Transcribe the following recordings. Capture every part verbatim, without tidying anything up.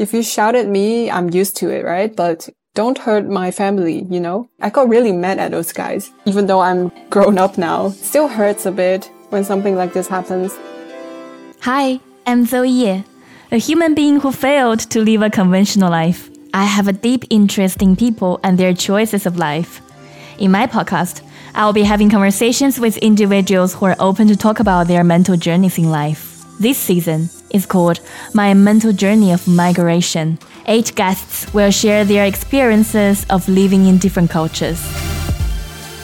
if you shout at me, I'm used to it, right? But don't hurt my family, you know? I got really mad at those guys, even though I'm grown up now. It still hurts a bit when something like this happens. Hi, I'm Zoe Ye, a human being who failed to live a conventional life. I have a deep interest in people and their choices of life. In my podcast, I will be having conversations with individuals who are open to talk about their mental journeys in life. This season is called My Mental Journey of Migration. Eight guests will share their experiences of living in different cultures.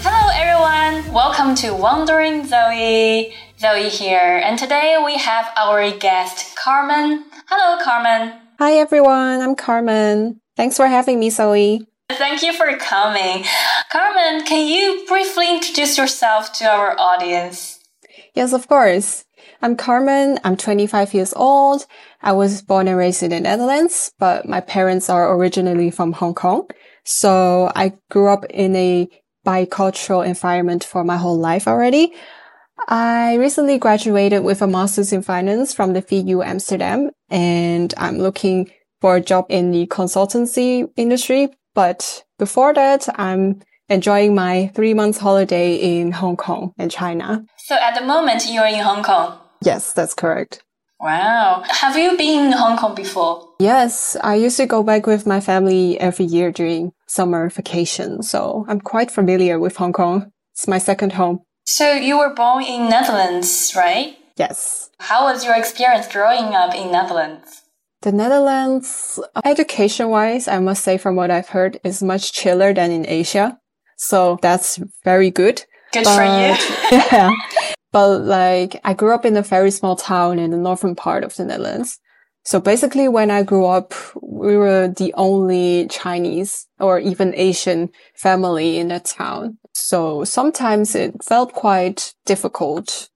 Hello everyone, welcome to Wandering Zoe. Zoe here, and today we have our guest Carmen. Hello Carmen. Hi everyone, I'm Carmen. Thanks for having me, Zoe. Thank you for coming. Carmen, can you briefly introduce yourself to our audience? Yes, of course. I'm Carmen. I'm twenty-five years old. I was born and raised in the Netherlands, but my parents are originally from Hong Kong. So I grew up in a bicultural environment for my whole life already. I recently graduated with a master's in finance from the V U Amsterdam, and I'm looking for a job in the consultancy industry. But before that, I'm enjoying my three months holiday in Hong Kong and China. So at the moment, you're in Hong Kong? Yes, that's correct. Wow. Have you been in Hong Kong before? Yes, I used to go back with my family every year during summer vacation. So I'm quite familiar with Hong Kong. It's my second home. So you were born in Netherlands, right? Yes. How was your experience growing up in Netherlands? The Netherlands, education-wise, I must say from what I've heard, is much chiller than in Asia. So that's very good. Good but, for you. Yeah. But like, I grew up in a very small town in the northern part of the Netherlands. So basically when I grew up, we were the only Chinese or even Asian family in that town. So sometimes it felt quite difficult.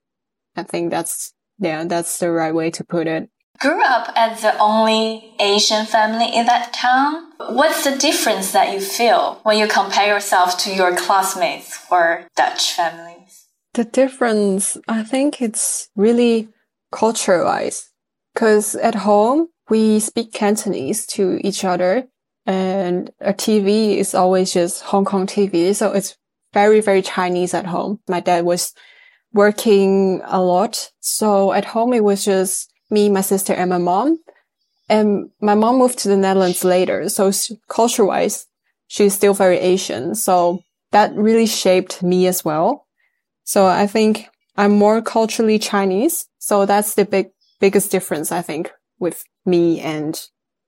I think that's, yeah, that's the right way to put it. Grew up as the only Asian family in that town. What's the difference that you feel when you compare yourself to your classmates or Dutch families? The difference, I think it's really culture-wise. Because at home, we speak Cantonese to each other, and a T V is always just Hong Kong T V. So it's very, very Chinese at home. My dad was working a lot. So at home, it was just me, my sister, and my mom. And my mom moved to the Netherlands later. So culture-wise, she's still very Asian. So that really shaped me as well. So I think I'm more culturally Chinese. So that's the big biggest difference, I think, with me and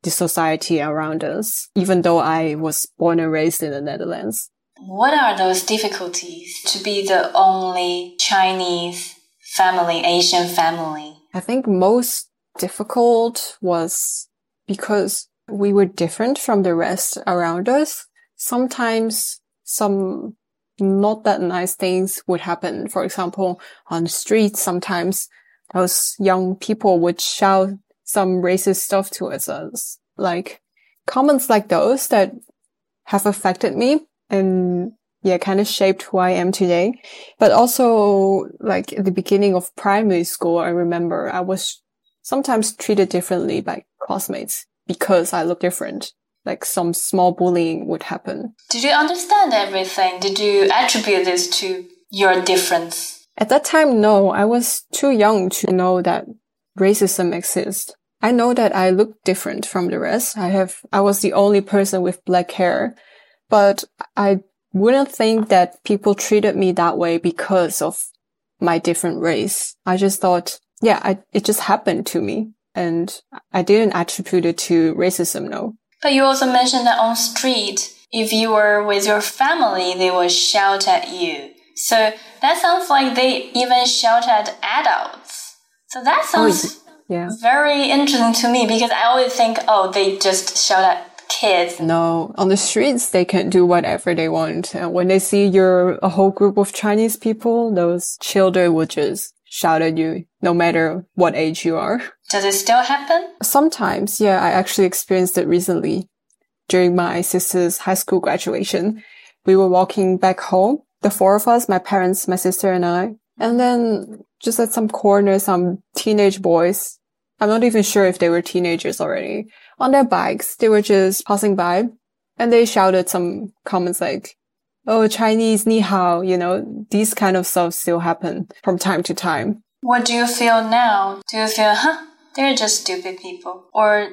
the society around us, even though I was born and raised in the Netherlands. What are those difficulties to be the only Chinese family, Asian family? I think most difficult was because we were different from the rest around us. Sometimes some not that nice things would happen. For example, on the streets, sometimes those young people would shout some racist stuff towards us. Like comments like those that have affected me and yeah, kind of shaped who I am today. But also like at the beginning of primary school, I remember I was sometimes treated differently by classmates because I look different. Like some small bullying would happen. Did you understand everything? Did you attribute this to your difference? At that time, no, I was too young to know that racism exists. I know that I look different from the rest. I have, I was the only person with black hair, but I wouldn't think that people treated me that way because of my different race. I just thought, yeah, I, it just happened to me and I didn't attribute it to racism, no. But you also mentioned that on street, if you were with your family, they would shout at you. So that sounds like they even shout at adults. So that sounds oh, yeah. very interesting to me because I always think, oh, they just shout at kids. No, on the streets, they can do whatever they want. And when they see you're a whole group of Chinese people, those children will just shout at you no matter what age you are. Does it still happen? Sometimes, yeah. I actually experienced it recently during my sister's high school graduation. We were walking back home. The four of us, my parents, my sister, and I. And then just at some corner, some teenage boys I'm not even sure if they were teenagers already, on their bikes. They were just passing by and they shouted some comments like, oh, Chinese, ni hao, you know, these kind of stuff still happen from time to time. What do you feel now? Do you feel, huh, they're just stupid people? Or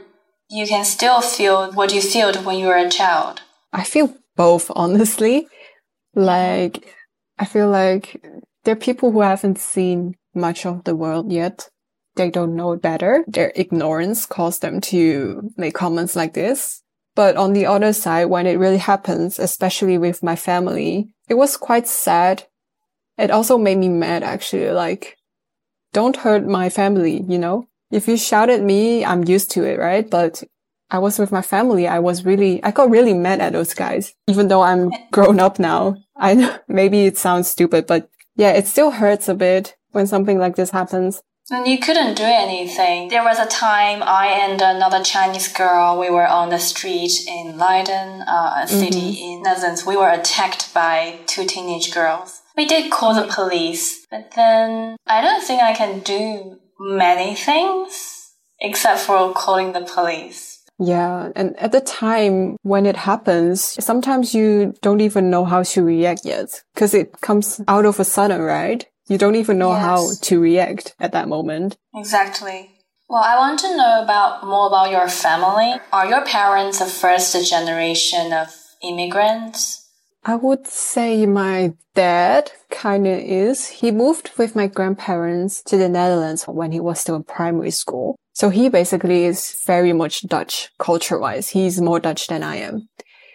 you can still feel what you felt when you were a child? I feel both, honestly. Like, I feel like they're people who haven't seen much of the world yet. They don't know better. Their ignorance caused them to make comments like this. But on the other side, when it really happens, especially with my family, it was quite sad. It also made me mad, actually. Like, don't hurt my family, you know? If you shout at me, I'm used to it, right? But I was with my family. I was really, I got really mad at those guys. Even though I'm grown up now, I know, maybe it sounds stupid, but yeah, it still hurts a bit when something like this happens. And you couldn't do anything. There was a time I and another Chinese girl, we were on the street in Leiden, uh, a city mm-hmm. in Netherlands. We were attacked by two teenage girls. We did call the police, but then I don't think I can do many things except for calling the police. Yeah, and at the time when it happens, sometimes you don't even know how to react yet because it comes out of a sudden, right? You don't even know yes. how to react at that moment. Exactly. Well, I want to know about more about your family. Are your parents the first generation of immigrants? I would say my dad kind of is. He moved with my grandparents to the Netherlands when he was still in primary school. So he basically is very much Dutch culture-wise. He's more Dutch than I am.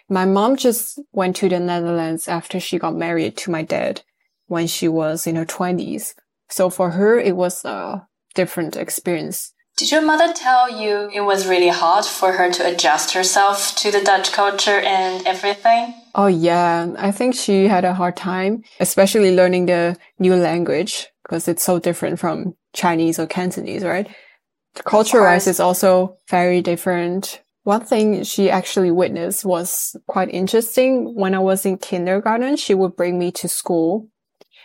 My mom just went to the Netherlands after she got married to my dad, when she was in her twenties. So for her, it was a different experience. Did your mother tell you it was really hard for her to adjust herself to the Dutch culture and everything? Oh, yeah. I think she had a hard time, especially learning the new language, because it's so different from Chinese or Cantonese, right? Culture-wise, it's also very different. One thing she actually witnessed was quite interesting. When I was in kindergarten, she would bring me to school.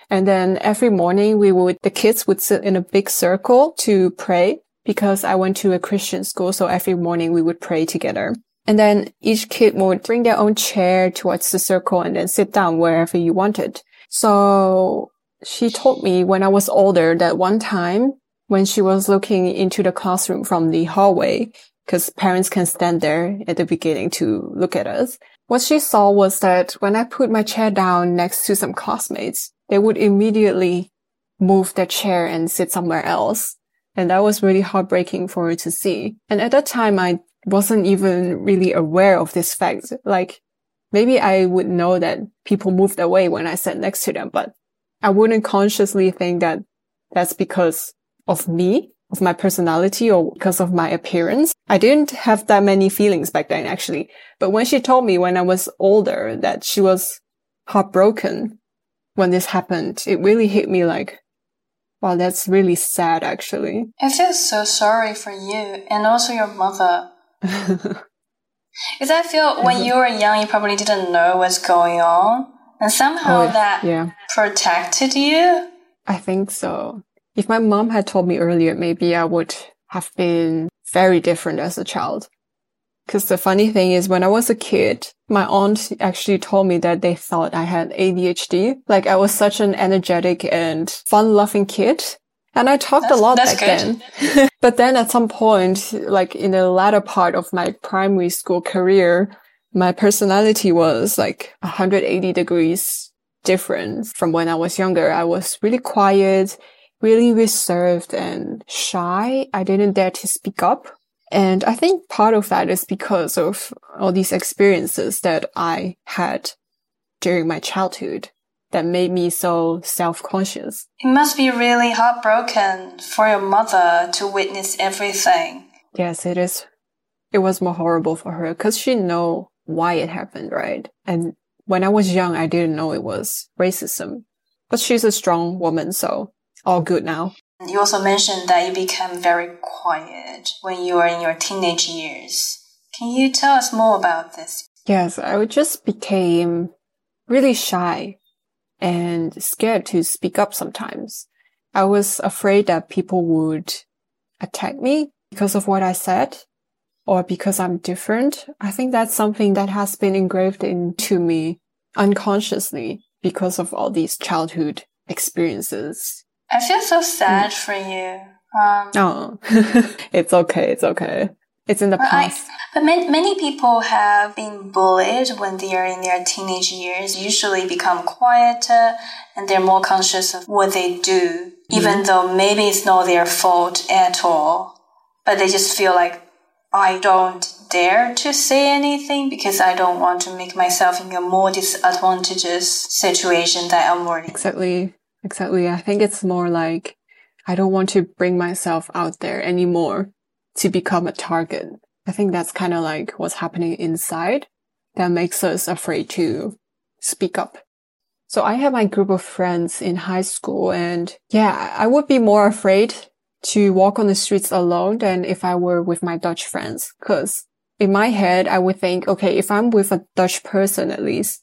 And then every morning we would, the kids would sit in a big circle to pray because I went to a Christian school. So every morning we would pray together. And then each kid would bring their own chair towards the circle and then sit down wherever you wanted. So she told me when I was older that one time when she was looking into the classroom from the hallway, because parents can stand there at the beginning to look at us. What she saw was that when I put my chair down next to some classmates, they would immediately move their chair and sit somewhere else. And that was really heartbreaking for her to see. And at that time, I wasn't even really aware of this fact. Like, maybe I would know that people moved away when I sat next to them, but I wouldn't consciously think that that's because of me, of my personality, or because of my appearance. I didn't have that many feelings back then, actually. But when she told me when I was older that she was heartbroken when this happened, it really hit me like, wow, that's really sad, actually. I feel so sorry for you and also your mother. Because I feel when you were young, you probably didn't know what's going on. And somehow oh, that yeah. protected you. I think so. If my mom had told me earlier, maybe I would have been very different as a child. Because the funny thing is, when I was a kid, my aunt actually told me that they thought I had A D H D. Like, I was such an energetic and fun-loving kid. And I talked that's, a lot back good. then. But then at some point, like in the latter part of my primary school career, my personality was like one hundred eighty degrees different from when I was younger. I was really quiet, really reserved and shy. I didn't dare to speak up. And I think part of that is because of all these experiences that I had during my childhood that made me so self-conscious. It must be really heartbroken for your mother to witness everything. Yes, it is. It was more horrible for her because she knew why it happened, right? And when I was young, I didn't know it was racism. But she's a strong woman, so all good now. You also mentioned that you became very quiet when you were in your teenage years. Can you tell us more about this? Yes, I just became really shy and scared to speak up sometimes. I was afraid that people would attack me because of what I said or because I'm different. I think that's something that has been engraved into me unconsciously because of all these childhood experiences. I feel so sad mm. for you. Um, oh, it's okay. It's okay. It's in the well, past. I, but many, many people have been bullied when they are in their teenage years, usually become quieter and they're more conscious of what they do, mm. even though maybe it's not their fault at all. But they just feel like, I don't dare to say anything because I don't want to make myself in a more disadvantageous situation that I'm already. Exactly. Exactly. I think it's more like, I don't want to bring myself out there anymore to become a target. I think that's kind of like what's happening inside that makes us afraid to speak up. So I had my group of friends in high school, and yeah, I would be more afraid to walk on the streets alone than if I were with my Dutch friends. Because in my head, I would think, okay, if I'm with a Dutch person, at least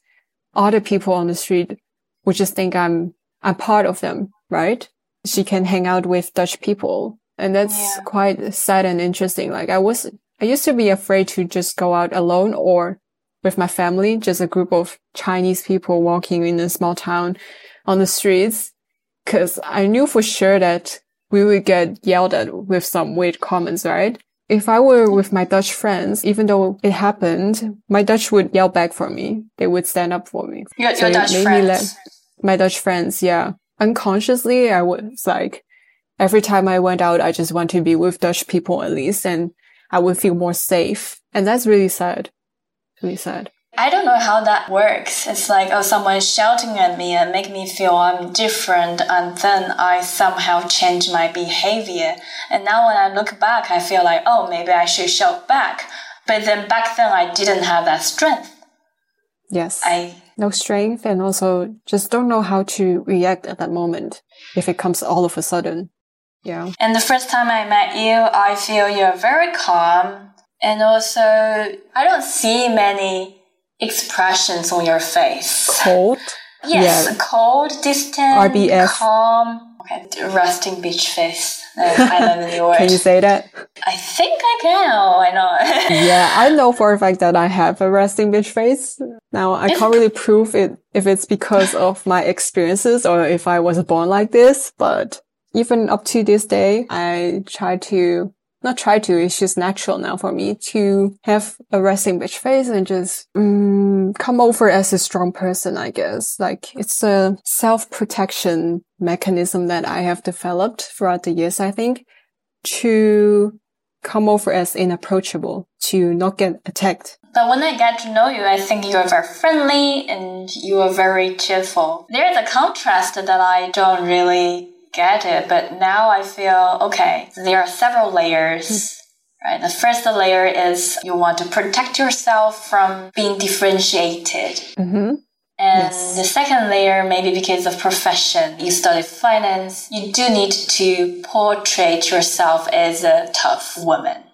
other people on the street would just think I'm I'm part of them, right? She can hang out with Dutch people. And that's yeah. quite sad and interesting. Like I was, I used to be afraid to just go out alone or with my family, just a group of Chinese people walking in a small town on the streets. Cause I knew for sure that we would get yelled at with some weird comments, right? If I were with my Dutch friends, even though it happened, my Dutch would yell back for me. They would stand up for me. Your, so your Dutch friends. Let, my Dutch friends, yeah. Unconsciously, I was like, every time I went out, I just want to be with Dutch people at least, and I would feel more safe. And that's really sad. Really sad. I don't know how that works. It's like, oh, someone's shouting at me and make me feel I'm different, and then I somehow change my behavior. And now when I look back, I feel like, oh, maybe I should shout back. But then back then, I didn't have that strength. Yes. I... No strength, and also just don't know how to react at that moment if it comes all of a sudden. Yeah. And the first time I met you, I feel you're very calm. And also, I don't see many expressions on your face. Cold? Yes, yeah. Cold, distant, R B F. Calm. Okay, resting beach face. Uh, I love the word. Can you say that? I think I can. Why not? Yeah, I know for a fact that I have a resting beach face. Now, I can't really prove it if it's because of my experiences or if I was born like this, but even up to this day, I try to, not try to, it's just natural now for me to have a resting bitch face and just um, come over as a strong person, I guess. Like, it's a self-protection mechanism that I have developed throughout the years, I think, to come over as inapproachable, to not get attacked. But when I get to know you, I think you are very friendly and you are very cheerful. There's a contrast that I don't really... get it, but now I feel okay, there are several layers, right? The first layer is you want to protect yourself from being differentiated. Mm-hmm. And yes. The second layer, maybe because of profession, you study finance, you do need to portray yourself as a tough woman.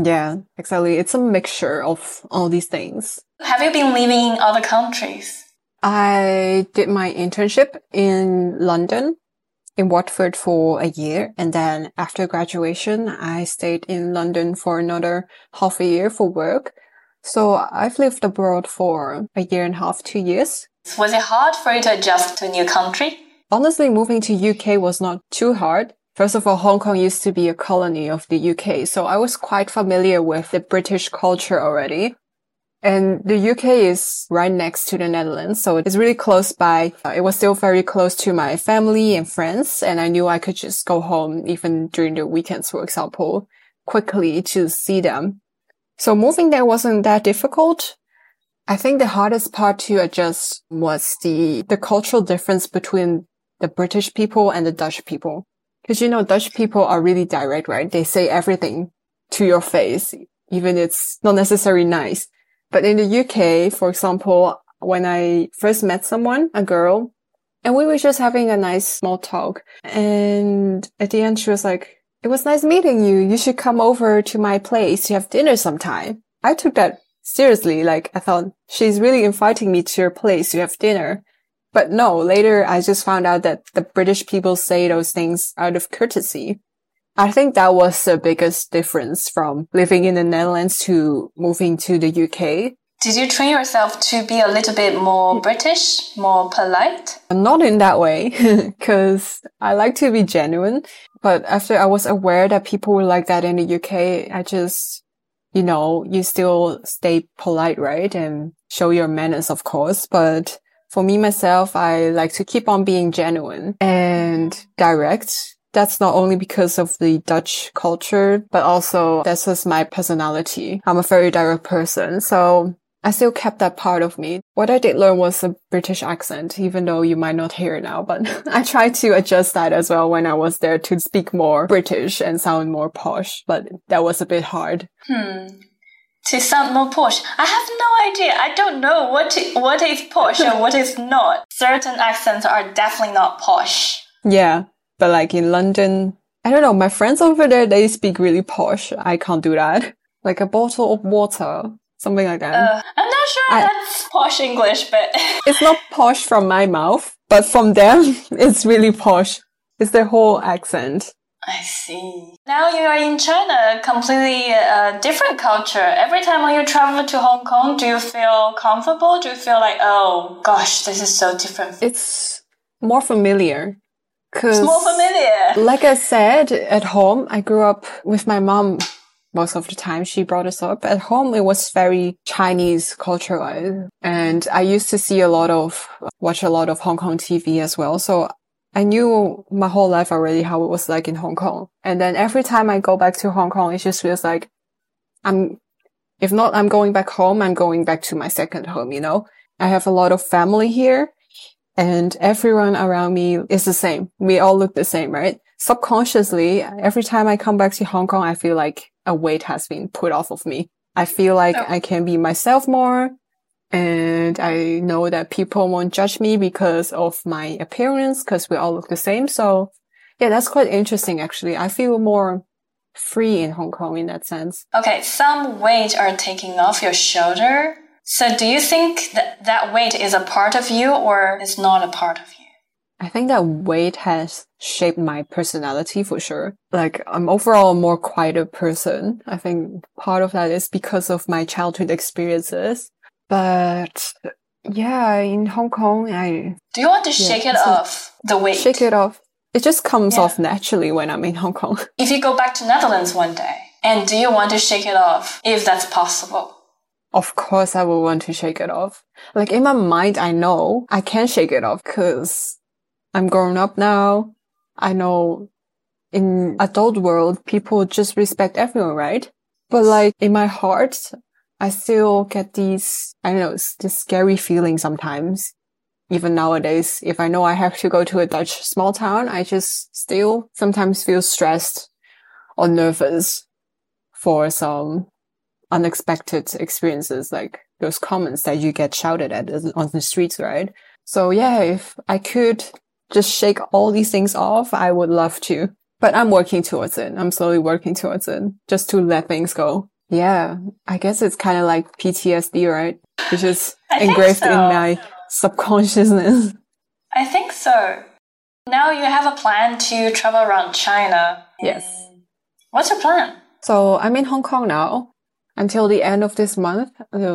Yeah, exactly. It's a mixture of all these things. Have you been living in other countries? I did my internship in London, in Watford for a year. And then after graduation, I stayed in London for another half a year for work. So I've lived abroad for a year and a half, two years. Was it hard for you to adjust to a new country? Honestly, moving to U K was not too hard. First of all, Hong Kong used to be a colony of the U K. So I was quite familiar with the British culture already. And the U K is right next to the Netherlands, so it's really close by. Uh, it was still very close to my family and friends, and I knew I could just go home even during the weekends, for example, quickly to see them. So moving there wasn't that difficult. I think the hardest part to adjust was the, the cultural difference between the British people and the Dutch people. Because, you know, Dutch people are really direct, right? They say everything to your face, even if it's not necessarily nice. But in the U K, for example, when I first met someone, a girl, and we were just having a nice small talk. And at the end, she was like, it was nice meeting you. You should come over to my place to have dinner sometime. I took that seriously. Like, I thought, she's really inviting me to her place to have dinner. But no, later I just found out that the British people say those things out of courtesy. I think that was the biggest difference from living in the Netherlands to moving to the U K. Did you train yourself to be a little bit more British, more polite? Not in that way, because I like to be genuine. But after I was aware that people were like that in the U K, I just, you know, you still stay polite, right? And show your manners, of course. But for me, myself, I like to keep on being genuine and direct. That's not only because of the Dutch culture, but also that's just my personality. I'm a very direct person. So I still kept that part of me. What I did learn was a British accent, even though you might not hear it now, but I tried to adjust that as well when I was there to speak more British and sound more posh, but that was a bit hard. Hmm. To sound more posh. I have no idea. I don't know what to, what is posh and what is not. Certain accents are definitely not posh. Yeah. But like in London, I don't know, my friends over there, they speak really posh. I can't do that. Like a bottle of water, something like that. Uh, I'm not sure I, that's posh English, but... It's not posh from my mouth, but from them, it's really posh. It's their whole accent. I see. Now you are in China, completely uh, different culture. Every time when you travel to Hong Kong, do you feel comfortable? Do you feel like, oh gosh, this is so different? It's more familiar. Cause, more familiar. Like I said, at home, I grew up with my mom most of the time. She brought us up. At home, it was very Chinese culture-wise. And I used to see a lot of, watch a lot of Hong Kong T V as well. So I knew my whole life already how it was like in Hong Kong. And then every time I go back to Hong Kong, it just feels like I'm, if not, I'm going back home, I'm going back to my second home, you know? I have a lot of family here. And everyone around me is the same. We all look the same, right? Subconsciously, every time I come back to Hong Kong, I feel like a weight has been put off of me. I feel like oh. I can be myself more. And I know that people won't judge me because of my appearance, because we all look the same. So yeah, that's quite interesting, actually. I feel more free in Hong Kong in that sense. Okay, some weight are taking off your shoulder. So do you think that that weight is a part of you or is not a part of you? I think that weight has shaped my personality for sure. Like I'm overall a more quieter person. I think part of that is because of my childhood experiences. But yeah, in Hong Kong, I... Do you want to yeah, shake it off, the weight? Shake it off. It just comes yeah. off naturally when I'm in Hong Kong. If you go back to Netherlands one day, and do you want to shake it off if that's possible? Of course, I would want to shake it off. Like in my mind, I know I can shake it off because I'm grown up now. I know in adult world, people just respect everyone, right? But like in my heart, I still get these, I don't know, it's this scary feeling sometimes. Even nowadays, if I know I have to go to a Dutch small town, I just still sometimes feel stressed or nervous for some unexpected experiences, like those comments that you get shouted at on the streets, right? So yeah, if I could just shake all these things off, I would love to. But I'm working towards it. I'm slowly working towards it just to let things go. Yeah, I guess it's kind of like P T S D, right? Which is engraved so. in my subconsciousness. I think so. Now you have a plan to travel around China. Yes. What's your plan? So I'm in Hong Kong now. Until the end of this month,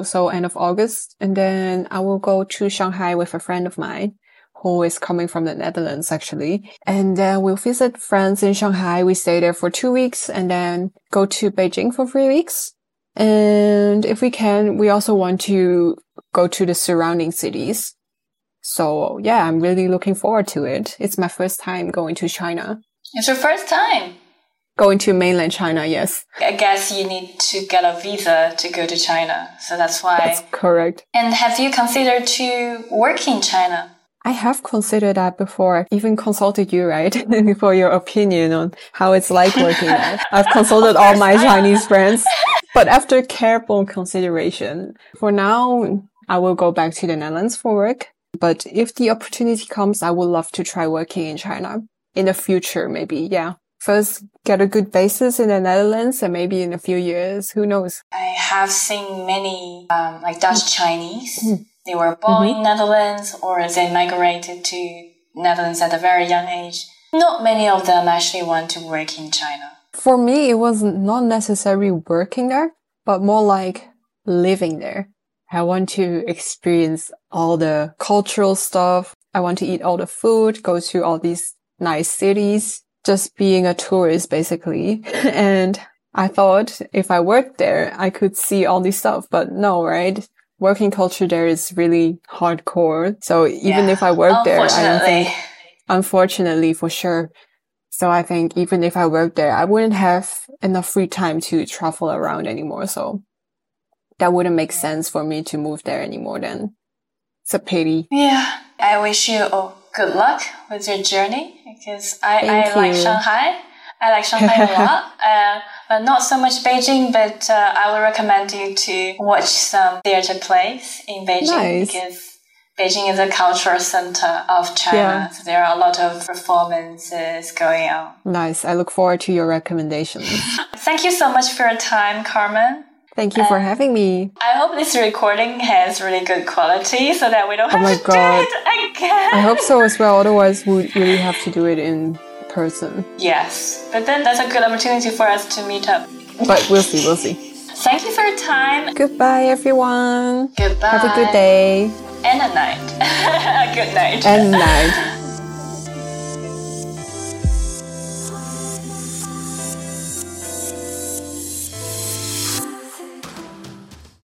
so end of August. And then I will go to Shanghai with a friend of mine who is coming from the Netherlands, actually. And then we'll visit friends in Shanghai. We stay there for two weeks and then go to Beijing for three weeks. And if we can, we also want to go to the surrounding cities. So yeah, I'm really looking forward to it. It's my first time going to China. It's your first time? Going to mainland China, yes. I guess you need to get a visa to go to China. So that's why. That's correct. And have you considered to work in China? I have considered that before. I've even consulted you, right? For your opinion on how it's like working there. I've consulted all my Chinese friends. But after careful consideration, for now, I will go back to the Netherlands for work. But if the opportunity comes, I would love to try working in China. In the future, maybe, yeah. First, get a good basis in the Netherlands and maybe in a few years, who knows? I have seen many, um, like Dutch Chinese. Mm-hmm. They were born mm-hmm. in Netherlands or they migrated to Netherlands at a very young age. Not many of them actually want to work in China. For me, it was not necessarily working there, but more like living there. I want to experience all the cultural stuff. I want to eat all the food, go to all these nice cities, just being a tourist, basically. And I thought if I worked there, I could see all this stuff, but no, right? Working culture there is really hardcore. So even yeah, if I worked there, I don't think, unfortunately, for sure. So I think even if I worked there, I wouldn't have enough free time to travel around anymore. So that wouldn't make sense for me to move there anymore then. It's a pity. Yeah. I wish you all good luck with your journey, because I, I like Shanghai. I like Shanghai a lot. Uh, but not so much Beijing, but uh, I would recommend you to watch some theater plays in Beijing. Nice. Because Beijing is a cultural center of China, yeah. So there are a lot of performances going on. Nice. I look forward to your recommendations. Thank you so much for your time, Carmen. Thank you and for having me. I hope this recording has really good quality so that we don't have oh my to God. do it again. I hope so as well. Otherwise, we would really have to do it in person. Yes. But then that's a good opportunity for us to meet up. But we'll see. We'll see. Thank you for your time. Goodbye, everyone. Goodbye. Have a good day. And a night. A good night. And night.